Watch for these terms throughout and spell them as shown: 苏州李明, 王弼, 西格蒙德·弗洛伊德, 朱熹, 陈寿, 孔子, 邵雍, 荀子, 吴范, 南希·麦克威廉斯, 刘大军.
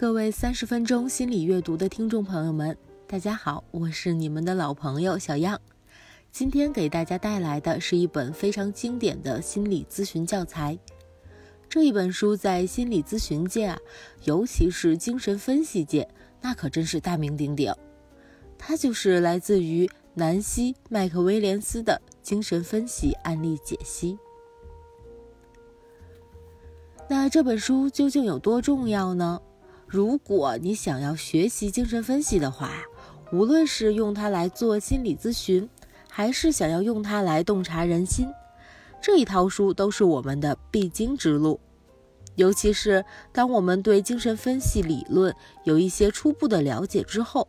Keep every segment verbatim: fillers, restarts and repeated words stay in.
各位三十分钟心理阅读的听众朋友们，大家好，我是你们的老朋友小样。今天给大家带来的是一本非常经典的心理咨询教材。这一本书在心理咨询界啊，尤其是精神分析界，那可真是大名鼎鼎。它就是来自于南希·麦克威廉斯的精神分析案例解析。那这本书究竟有多重要呢？如果你想要学习精神分析的话，无论是用它来做心理咨询，还是想要用它来洞察人心，这一套书都是我们的必经之路。尤其是当我们对精神分析理论有一些初步的了解之后，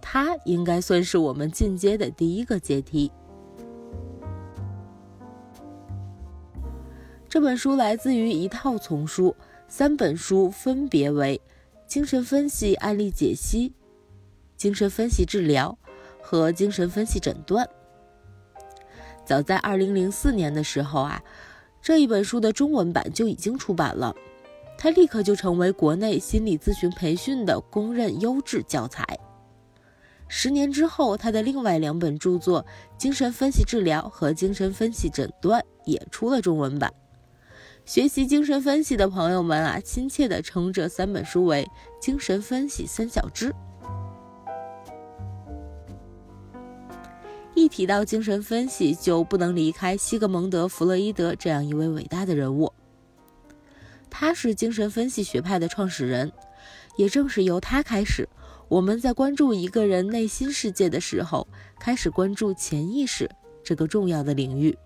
它应该算是我们进阶的第一个阶梯。这本书来自于一套丛书，三本书分别为精神分析案例解析、精神分析治疗和精神分析诊断。早在二零零四年的时候啊，这一本书的中文版就已经出版了，它立刻就成为国内心理咨询培训的公认优质教材。十年之后，它的另外两本著作《精神分析治疗》和《精神分析诊断》也出了中文版。学习精神分析的朋友们啊，亲切地称这三本书为精神分析三小只。一提到精神分析，就不能离开西格蒙德·弗洛伊德这样一位伟大的人物。他是精神分析学派的创始人，也正是由他开始，我们在关注一个人内心世界的时候，开始关注潜意识这个重要的领域。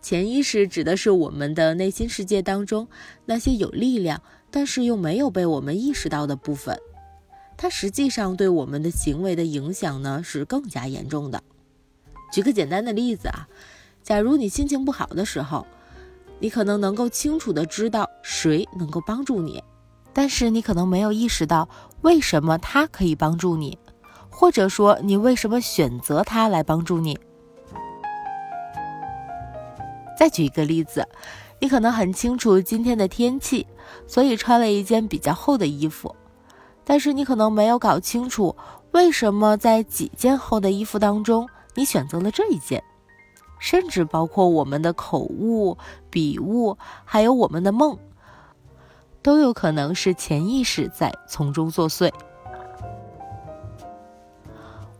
潜意识指的是我们的内心世界当中那些有力量但是又没有被我们意识到的部分，它实际上对我们的行为的影响呢是更加严重的。举个简单的例子啊，假如你心情不好的时候，你可能能够清楚地知道谁能够帮助你，但是你可能没有意识到为什么他可以帮助你，或者说你为什么选择他来帮助你。再举一个例子，你可能很清楚今天的天气，所以穿了一件比较厚的衣服，但是你可能没有搞清楚为什么在几件厚的衣服当中你选择了这一件。甚至包括我们的口误、笔误，还有我们的梦，都有可能是潜意识在从中作祟。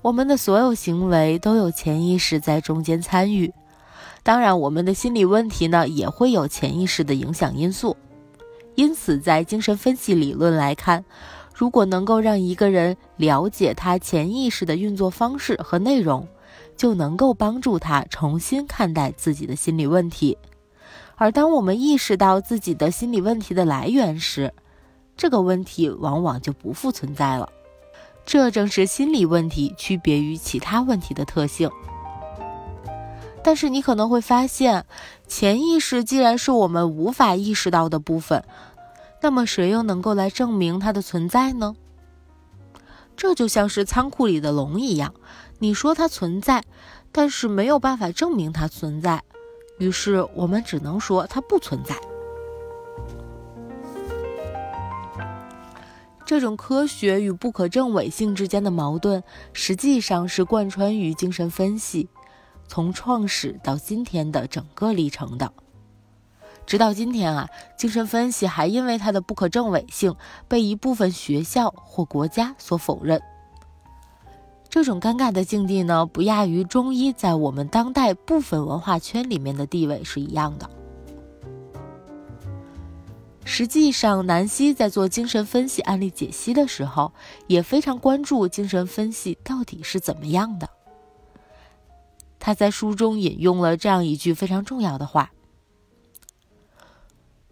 我们的所有行为都有潜意识在中间参与，当然我们的心理问题呢也会有潜意识的影响因素。因此在精神分析理论来看，如果能够让一个人了解他潜意识的运作方式和内容，就能够帮助他重新看待自己的心理问题。而当我们意识到自己的心理问题的来源时，这个问题往往就不复存在了。这正是心理问题区别于其他问题的特性。但是你可能会发现，潜意识既然是我们无法意识到的部分，那么谁又能够来证明它的存在呢？这就像是仓库里的龙一样，你说它存在，但是没有办法证明它存在，于是我们只能说它不存在。这种科学与不可证伪性之间的矛盾，实际上是贯穿于精神分析从创始到今天的整个历程的。直到今天啊，精神分析还因为它的不可证伪性被一部分学校或国家所否认。这种尴尬的境地呢，不亚于中医在我们当代部分文化圈里面的地位是一样的。实际上，南希在做精神分析案例解析的时候，也非常关注精神分析到底是怎么样的。他在书中引用了这样一句非常重要的话：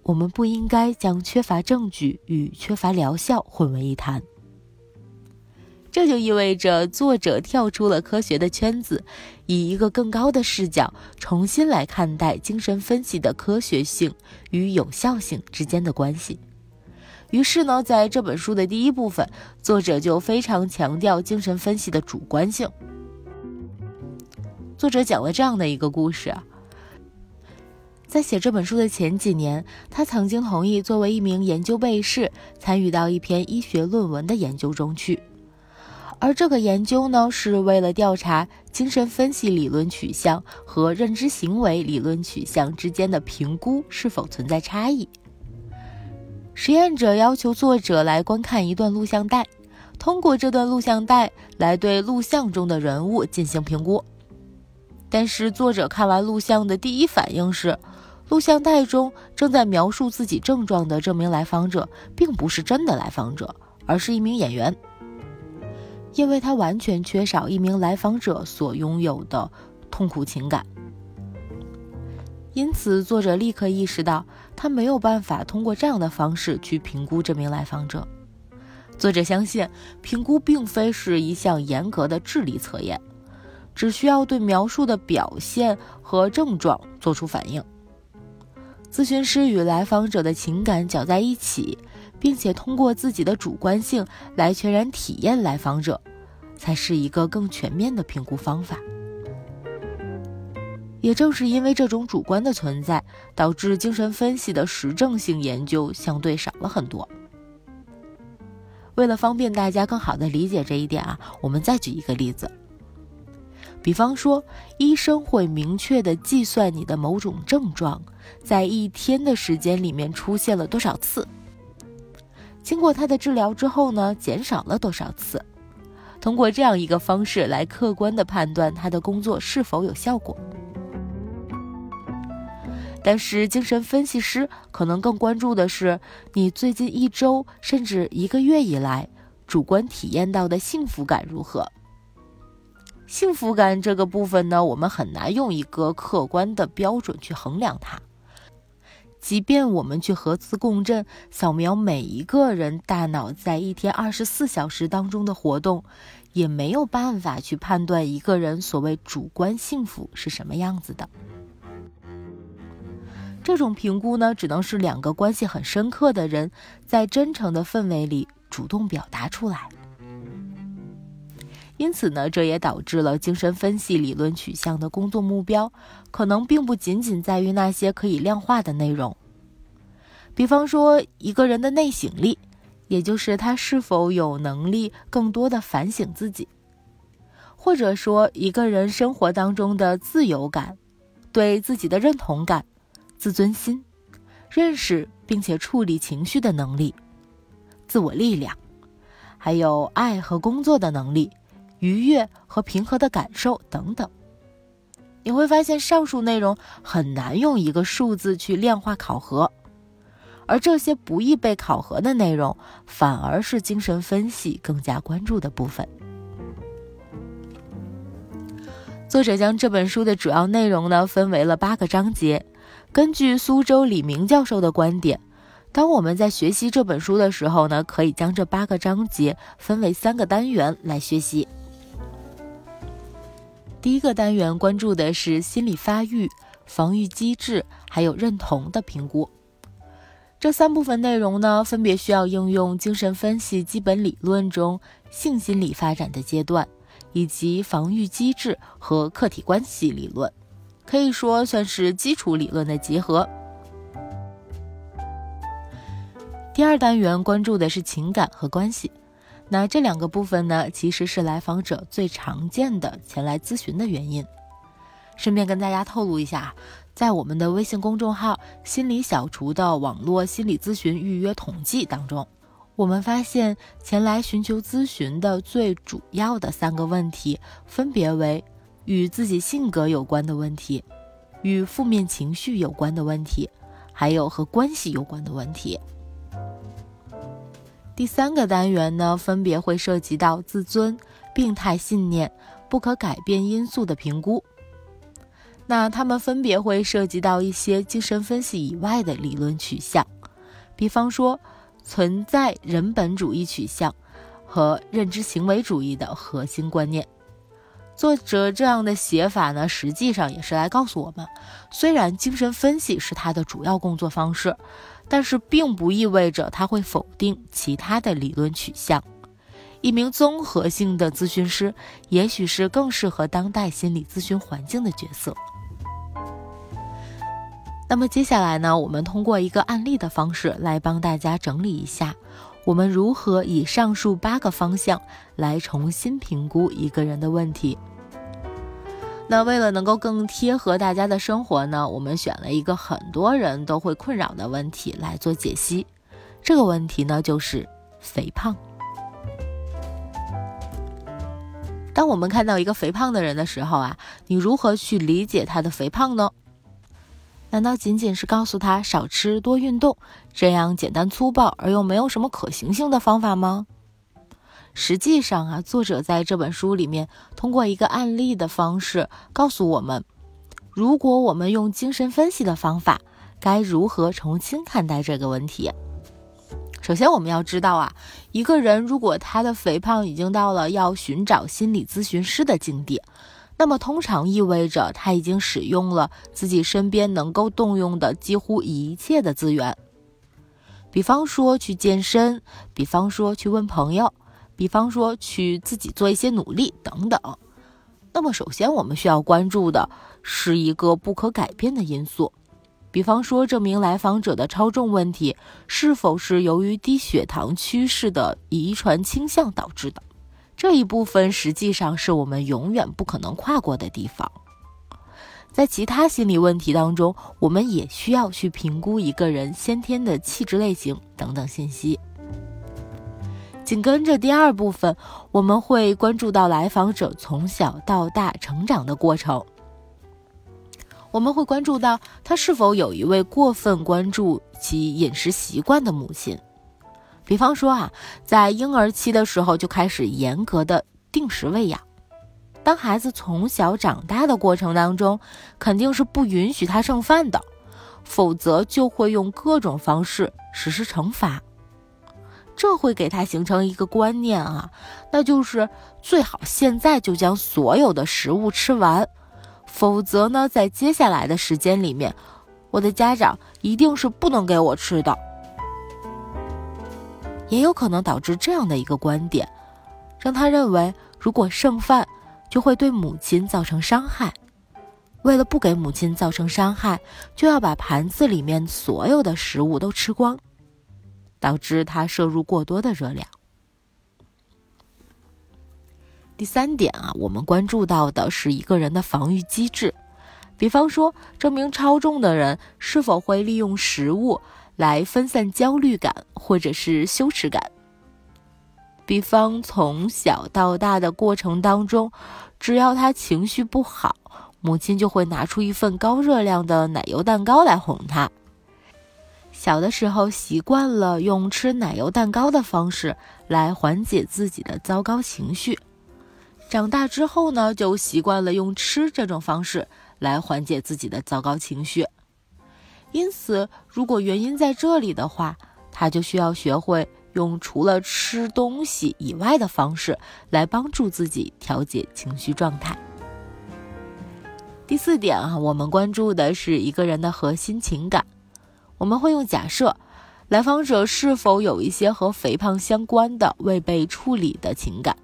我们不应该将缺乏证据与缺乏疗效混为一谈。这就意味着作者跳出了科学的圈子，以一个更高的视角重新来看待精神分析的科学性与有效性之间的关系。于是呢，在这本书的第一部分，作者就非常强调精神分析的主观性。作者讲了这样的一个故事，在写这本书的前几年，他曾经同意作为一名研究卫士参与到一篇医学论文的研究中去。而这个研究呢，是为了调查精神分析理论取向和认知行为理论取向之间的评估是否存在差异。实验者要求作者来观看一段录像带，通过这段录像带来对录像中的人物进行评估。但是作者看完录像的第一反应是，录像带中正在描述自己症状的这名来访者并不是真的来访者，而是一名演员。因为他完全缺少一名来访者所拥有的痛苦情感，因此作者立刻意识到他没有办法通过这样的方式去评估这名来访者。作者相信，评估并非是一项严格的智力测验，只需要对描述的表现和症状做出反应。咨询师与来访者的情感搅在一起，并且通过自己的主观性来全然体验来访者，才是一个更全面的评估方法。也正是因为这种主观的存在，导致精神分析的实证性研究相对少了很多。为了方便大家更好地理解这一点啊，我们再举一个例子。比方说，医生会明确地计算你的某种症状在一天的时间里面出现了多少次，经过他的治疗之后呢，减少了多少次，通过这样一个方式来客观地判断他的工作是否有效果。但是精神分析师可能更关注的是你最近一周甚至一个月以来主观体验到的幸福感如何。幸福感这个部分呢，我们很难用一个客观的标准去衡量它。即便我们去核磁共振扫描每一个人大脑在一天二十四小时当中的活动，也没有办法去判断一个人所谓主观幸福是什么样子的。这种评估呢，只能是两个关系很深刻的人在真诚的氛围里主动表达出来。因此呢，这也导致了精神分析理论取向的工作目标可能并不仅仅在于那些可以量化的内容。比方说，一个人的内省力，也就是他是否有能力更多的反省自己，或者说一个人生活当中的自由感、对自己的认同感、自尊心、认识并且处理情绪的能力、自我力量，还有爱和工作的能力、愉悦和平和的感受等等。你会发现上述内容很难用一个数字去量化考核，而这些不易被考核的内容反而是精神分析更加关注的部分。作者将这本书的主要内容呢分为了八个章节。根据苏州李明教授的观点，当我们在学习这本书的时候呢，可以将这八个章节分为三个单元来学习。第一个单元关注的是心理发育、防御机制，还有认同的评估。这三部分内容呢，分别需要应用精神分析基本理论中性心理发展的阶段，以及防御机制和客体关系理论，可以说算是基础理论的结合。第二单元关注的是情感和关系，那这两个部分呢，其实是来访者最常见的前来咨询的原因。顺便跟大家透露一下，在我们的微信公众号心理小厨的网络心理咨询预约统计当中，我们发现前来寻求咨询的最主要的三个问题分别为与自己性格有关的问题、与负面情绪有关的问题，还有和关系有关的问题。第三个单元呢，分别会涉及到自尊、病态信念、不可改变因素的评估。那它们分别会涉及到一些精神分析以外的理论取向，比方说存在人本主义取向和认知行为主义的核心观念。作者这样的写法呢，实际上也是来告诉我们，虽然精神分析是它的主要工作方式，但是并不意味着它会否定其他的理论取向。一名综合性的咨询师也许是更适合当代心理咨询环境的角色。那么接下来呢，我们通过一个案例的方式来帮大家整理一下，我们如何以上述八个方向来重新评估一个人的问题。那为了能够更贴合大家的生活呢，我们选了一个很多人都会困扰的问题来做解析。这个问题呢，就是肥胖。当我们看到一个肥胖的人的时候啊，你如何去理解他的肥胖呢？难道仅仅是告诉他少吃多运动，这样简单粗暴而又没有什么可行性的方法吗？实际上啊，作者在这本书里面通过一个案例的方式告诉我们，如果我们用精神分析的方法，该如何重新看待这个问题。首先我们要知道啊，一个人如果他的肥胖已经到了要寻找心理咨询师的境地，那么通常意味着他已经使用了自己身边能够动用的几乎一切的资源，比方说去健身，比方说去问朋友，比方说去自己做一些努力等等。那么首先我们需要关注的是一个不可改变的因素，比方说这名来访者的超重问题是否是由于低血糖趋势的遗传倾向导致的。这一部分实际上是我们永远不可能跨过的地方。在其他心理问题当中，我们也需要去评估一个人先天的气质类型等等信息。紧跟着第二部分，我们会关注到来访者从小到大成长的过程。我们会关注到他是否有一位过分关注其饮食习惯的母亲。比方说啊，在婴儿期的时候就开始严格的定时喂养。当孩子从小长大的过程当中，肯定是不允许他剩饭的，否则就会用各种方式实施惩罚。这会给他形成一个观念啊，那就是最好现在就将所有的食物吃完，否则呢，在接下来的时间里面，我的家长一定是不能给我吃的。也有可能导致这样的一个观点，让他认为如果剩饭就会对母亲造成伤害，为了不给母亲造成伤害，就要把盘子里面所有的食物都吃光，导致他摄入过多的热量。第三点啊，我们关注到的是一个人的防御机制，比方说这名超重的人是否会利用食物来分散焦虑感或者是羞耻感。比方从小到大的过程当中，只要他情绪不好，母亲就会拿出一份高热量的奶油蛋糕来哄他。小的时候习惯了用吃奶油蛋糕的方式来缓解自己的糟糕情绪，长大之后呢，就习惯了用吃这种方式来缓解自己的糟糕情绪。因此如果原因在这里的话，他就需要学会用除了吃东西以外的方式来帮助自己调节情绪状态。第四点啊，我们关注的是一个人的核心情感。我们会用假设来访者是否有一些和肥胖相关的未被处理的情感。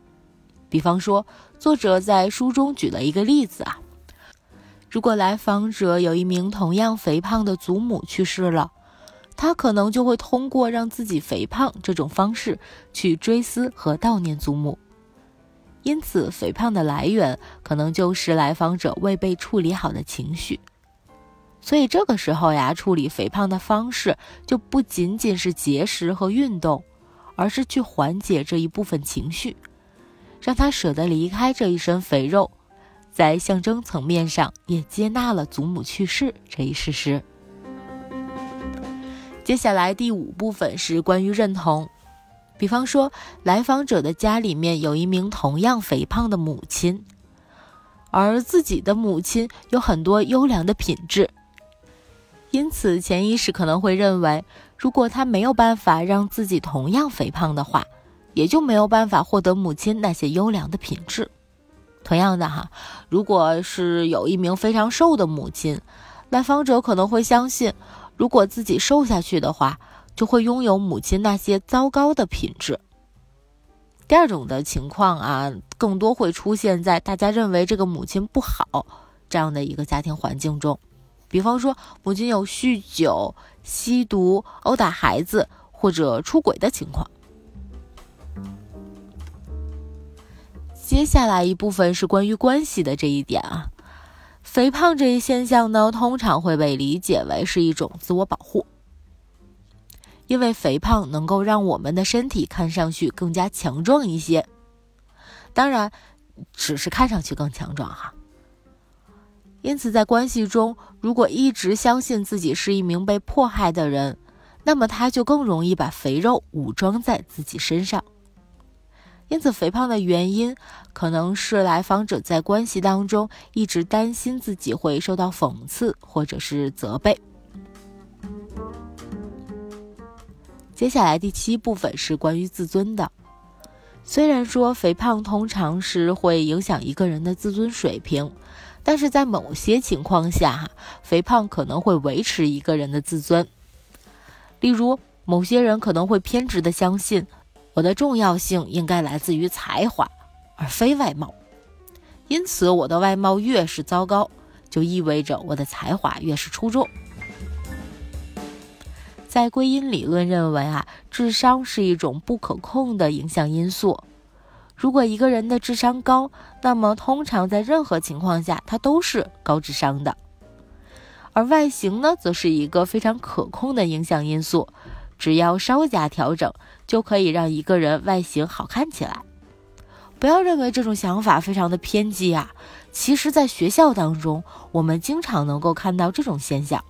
比方说作者在书中举了一个例子啊，如果来访者有一名同样肥胖的祖母去世了，他可能就会通过让自己肥胖这种方式去追思和悼念祖母。因此肥胖的来源可能就是来访者未被处理好的情绪。所以这个时候呀，处理肥胖的方式就不仅仅是节食和运动，而是去缓解这一部分情绪，让他舍得离开这一身肥肉，在象征层面上也接纳了祖母去世这一事实。接下来第五部分是关于认同。比方说来访者的家里面有一名同样肥胖的母亲，而自己的母亲有很多优良的品质，因此潜意识可能会认为，如果她没有办法让自己同样肥胖的话，也就没有办法获得母亲那些优良的品质。同样的哈，如果是有一名非常瘦的母亲，来访者可能会相信，如果自己瘦下去的话，就会拥有母亲那些糟糕的品质。第二种的情况啊，更多会出现在大家认为这个母亲不好这样的一个家庭环境中。比方说母亲有酗酒、吸毒、殴打孩子或者出轨的情况。接下来一部分是关于关系的这一点啊。肥胖这一现象呢，通常会被理解为是一种自我保护，因为肥胖能够让我们的身体看上去更加强壮一些，当然只是看上去更强壮哈。因此在关系中，如果一直相信自己是一名被迫害的人，那么他就更容易把肥肉武装在自己身上。因此肥胖的原因可能是来访者在关系当中一直担心自己会受到讽刺或者是责备。接下来第七部分是关于自尊的。虽然说肥胖通常是会影响一个人的自尊水平，但是在某些情况下，肥胖可能会维持一个人的自尊。例如某些人可能会偏执地相信我的重要性应该来自于才华，而非外貌。因此，我的外貌越是糟糕，就意味着我的才华越是出众。在归因理论认为啊，智商是一种不可控的影响因素。如果一个人的智商高，那么通常在任何情况下，他都是高智商的。而外形呢，则是一个非常可控的影响因素。只要稍加调整，就可以让一个人外形好看起来。不要认为这种想法非常的偏激啊，其实在学校当中，我们经常能够看到这种现象。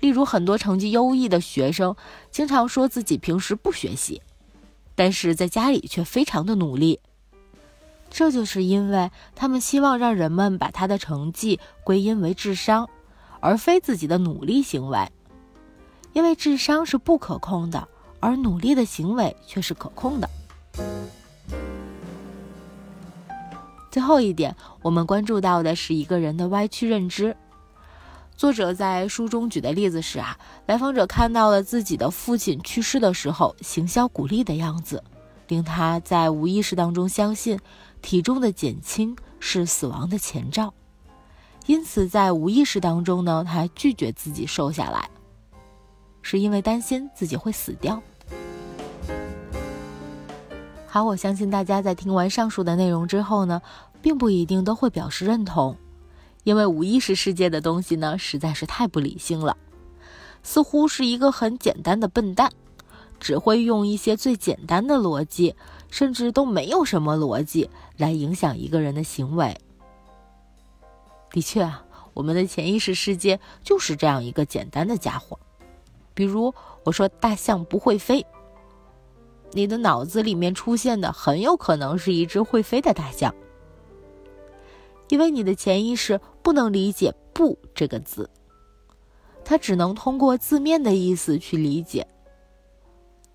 例如很多成绩优异的学生，经常说自己平时不学习，但是在家里却非常的努力。这就是因为他们希望让人们把他的成绩归因为智商，而非自己的努力行为。因为智商是不可控的，而努力的行为却是可控的。最后一点，我们关注到的是一个人的歪曲认知。作者在书中举的例子是啊，来访者看到了自己的父亲去世的时候行销鼓励的样子，令他在无意识当中相信体重的减轻是死亡的前兆，因此在无意识当中呢，他拒绝自己瘦下来，是因为担心自己会死掉。好，我相信大家在听完上述的内容之后呢，并不一定都会表示认同，因为无意识世界的东西呢，实在是太不理性了，似乎是一个很简单的笨蛋，只会用一些最简单的逻辑，甚至都没有什么逻辑来影响一个人的行为。的确啊，我们的潜意识世界就是这样一个简单的家伙。比如我说大象不会飞，你的脑子里面出现的很有可能是一只会飞的大象，因为你的潜意识不能理解不这个字，它只能通过字面的意思去理解。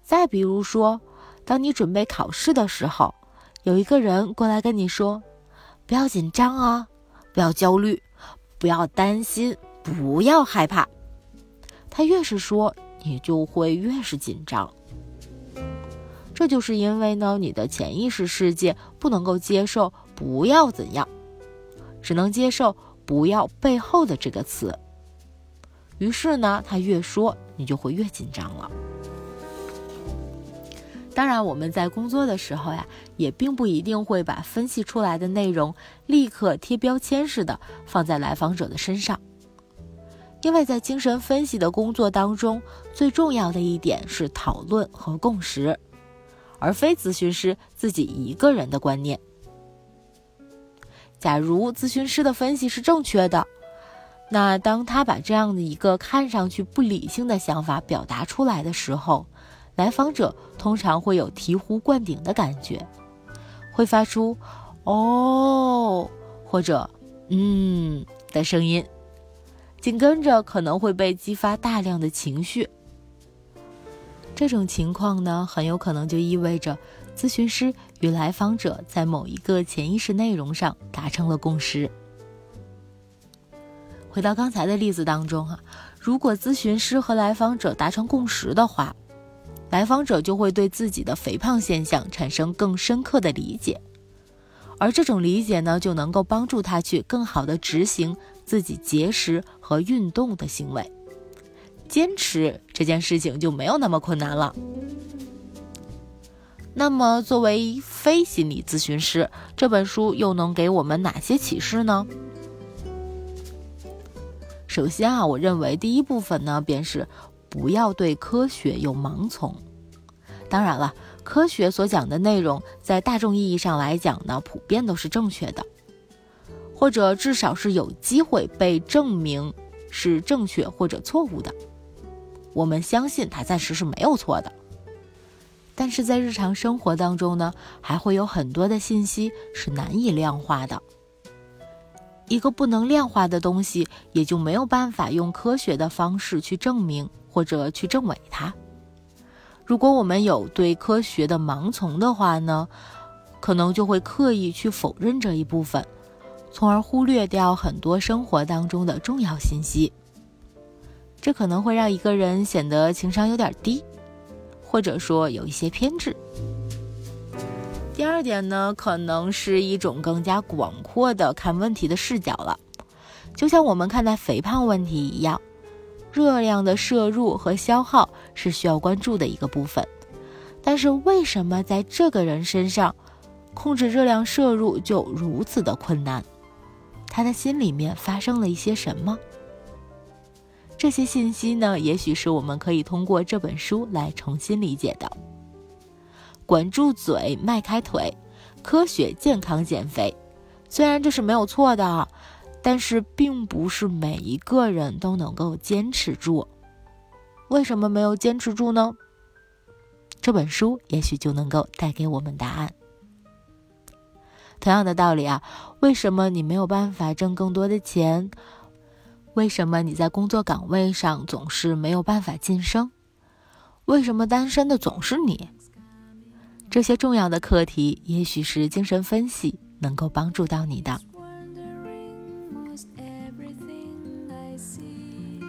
再比如说，当你准备考试的时候，有一个人过来跟你说不要紧张啊，不要焦虑，不要担心，不要害怕，他越是说，你就会越是紧张。这就是因为呢，你的潜意识世界不能够接受不要怎样，只能接受不要背后的这个词。于是呢，他越说，你就会越紧张了。当然，我们在工作的时候呀，也并不一定会把分析出来的内容立刻贴标签似的放在来访者的身上。因为在精神分析的工作当中，最重要的一点是讨论和共识，而非咨询师自己一个人的观念。假如咨询师的分析是正确的，那当他把这样的一个看上去不理性的想法表达出来的时候，来访者通常会有醍醐灌顶的感觉，会发出哦或者嗯的声音，紧跟着可能会被激发大量的情绪。这种情况呢，很有可能就意味着咨询师与来访者在某一个潜意识内容上达成了共识。回到刚才的例子当中啊，如果咨询师和来访者达成共识的话，来访者就会对自己的肥胖现象产生更深刻的理解，而这种理解呢，就能够帮助他去更好地执行自己节食和运动的行为。坚持这件事情就没有那么困难了。那么作为非心理咨询师，这本书又能给我们哪些启示呢？首先啊，我认为第一部分呢，便是不要对科学有盲从。当然了，科学所讲的内容在大众意义上来讲呢，普遍都是正确的，或者至少是有机会被证明是正确或者错误的。我们相信它暂时是没有错的，但是在日常生活当中呢，还会有很多的信息是难以量化的。一个不能量化的东西，也就没有办法用科学的方式去证明或者去证伪它。如果我们有对科学的盲从的话呢，可能就会刻意去否认这一部分，从而忽略掉很多生活当中的重要信息。这可能会让一个人显得情商有点低，或者说有一些偏执。第二点呢，可能是一种更加广阔的看问题的视角了，就像我们看待肥胖问题一样，热量的摄入和消耗是需要关注的一个部分。但是为什么在这个人身上控制热量摄入就如此的困难？他的心里面发生了一些什么？这些信息呢，也许是我们可以通过这本书来重新理解的。管住嘴，迈开腿，科学健康减肥，虽然这是没有错的，但是并不是每一个人都能够坚持住。为什么没有坚持住呢？这本书也许就能够带给我们答案。同样的道理啊，为什么你没有办法挣更多的钱？为什么你在工作岗位上总是没有办法晋升？为什么单身的总是你？这些重要的课题，也许是精神分析能够帮助到你的。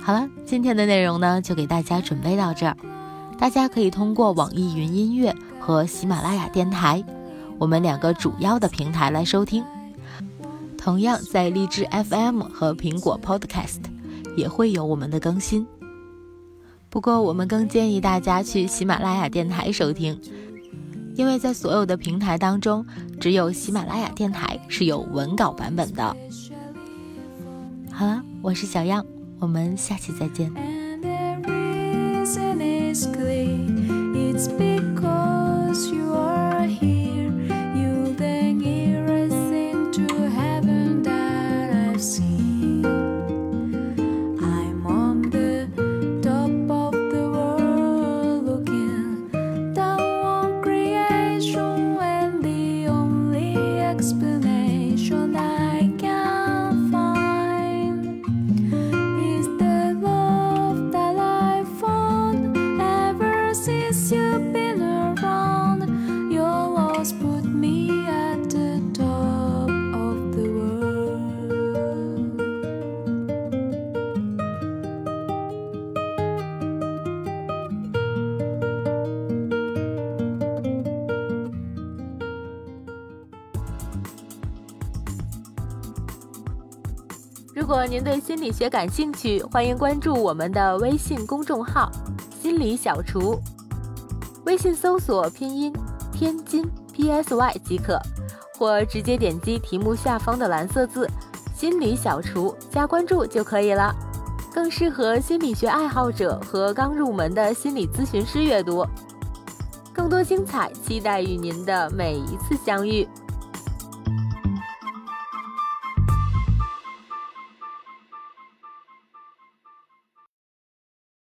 好了，今天的内容呢，就给大家准备到这儿。大家可以通过网易云音乐和喜马拉雅电台，我们两个主要的平台来收听。同样在荔枝 F M 和苹果 Podcast 也会有我们的更新，不过我们更建议大家去喜马拉雅电台收听，因为在所有的平台当中，只有喜马拉雅电台是有文稿版本的。好了，我是小样，我们下期再见。如果您对心理学感兴趣，欢迎关注我们的微信公众号“心理小厨”，微信搜索拼音“天津 P S Y” 即可，或直接点击题目下方的蓝色字“心理小厨”加关注就可以了。更适合心理学爱好者和刚入门的心理咨询师阅读。更多精彩，期待与您的每一次相遇。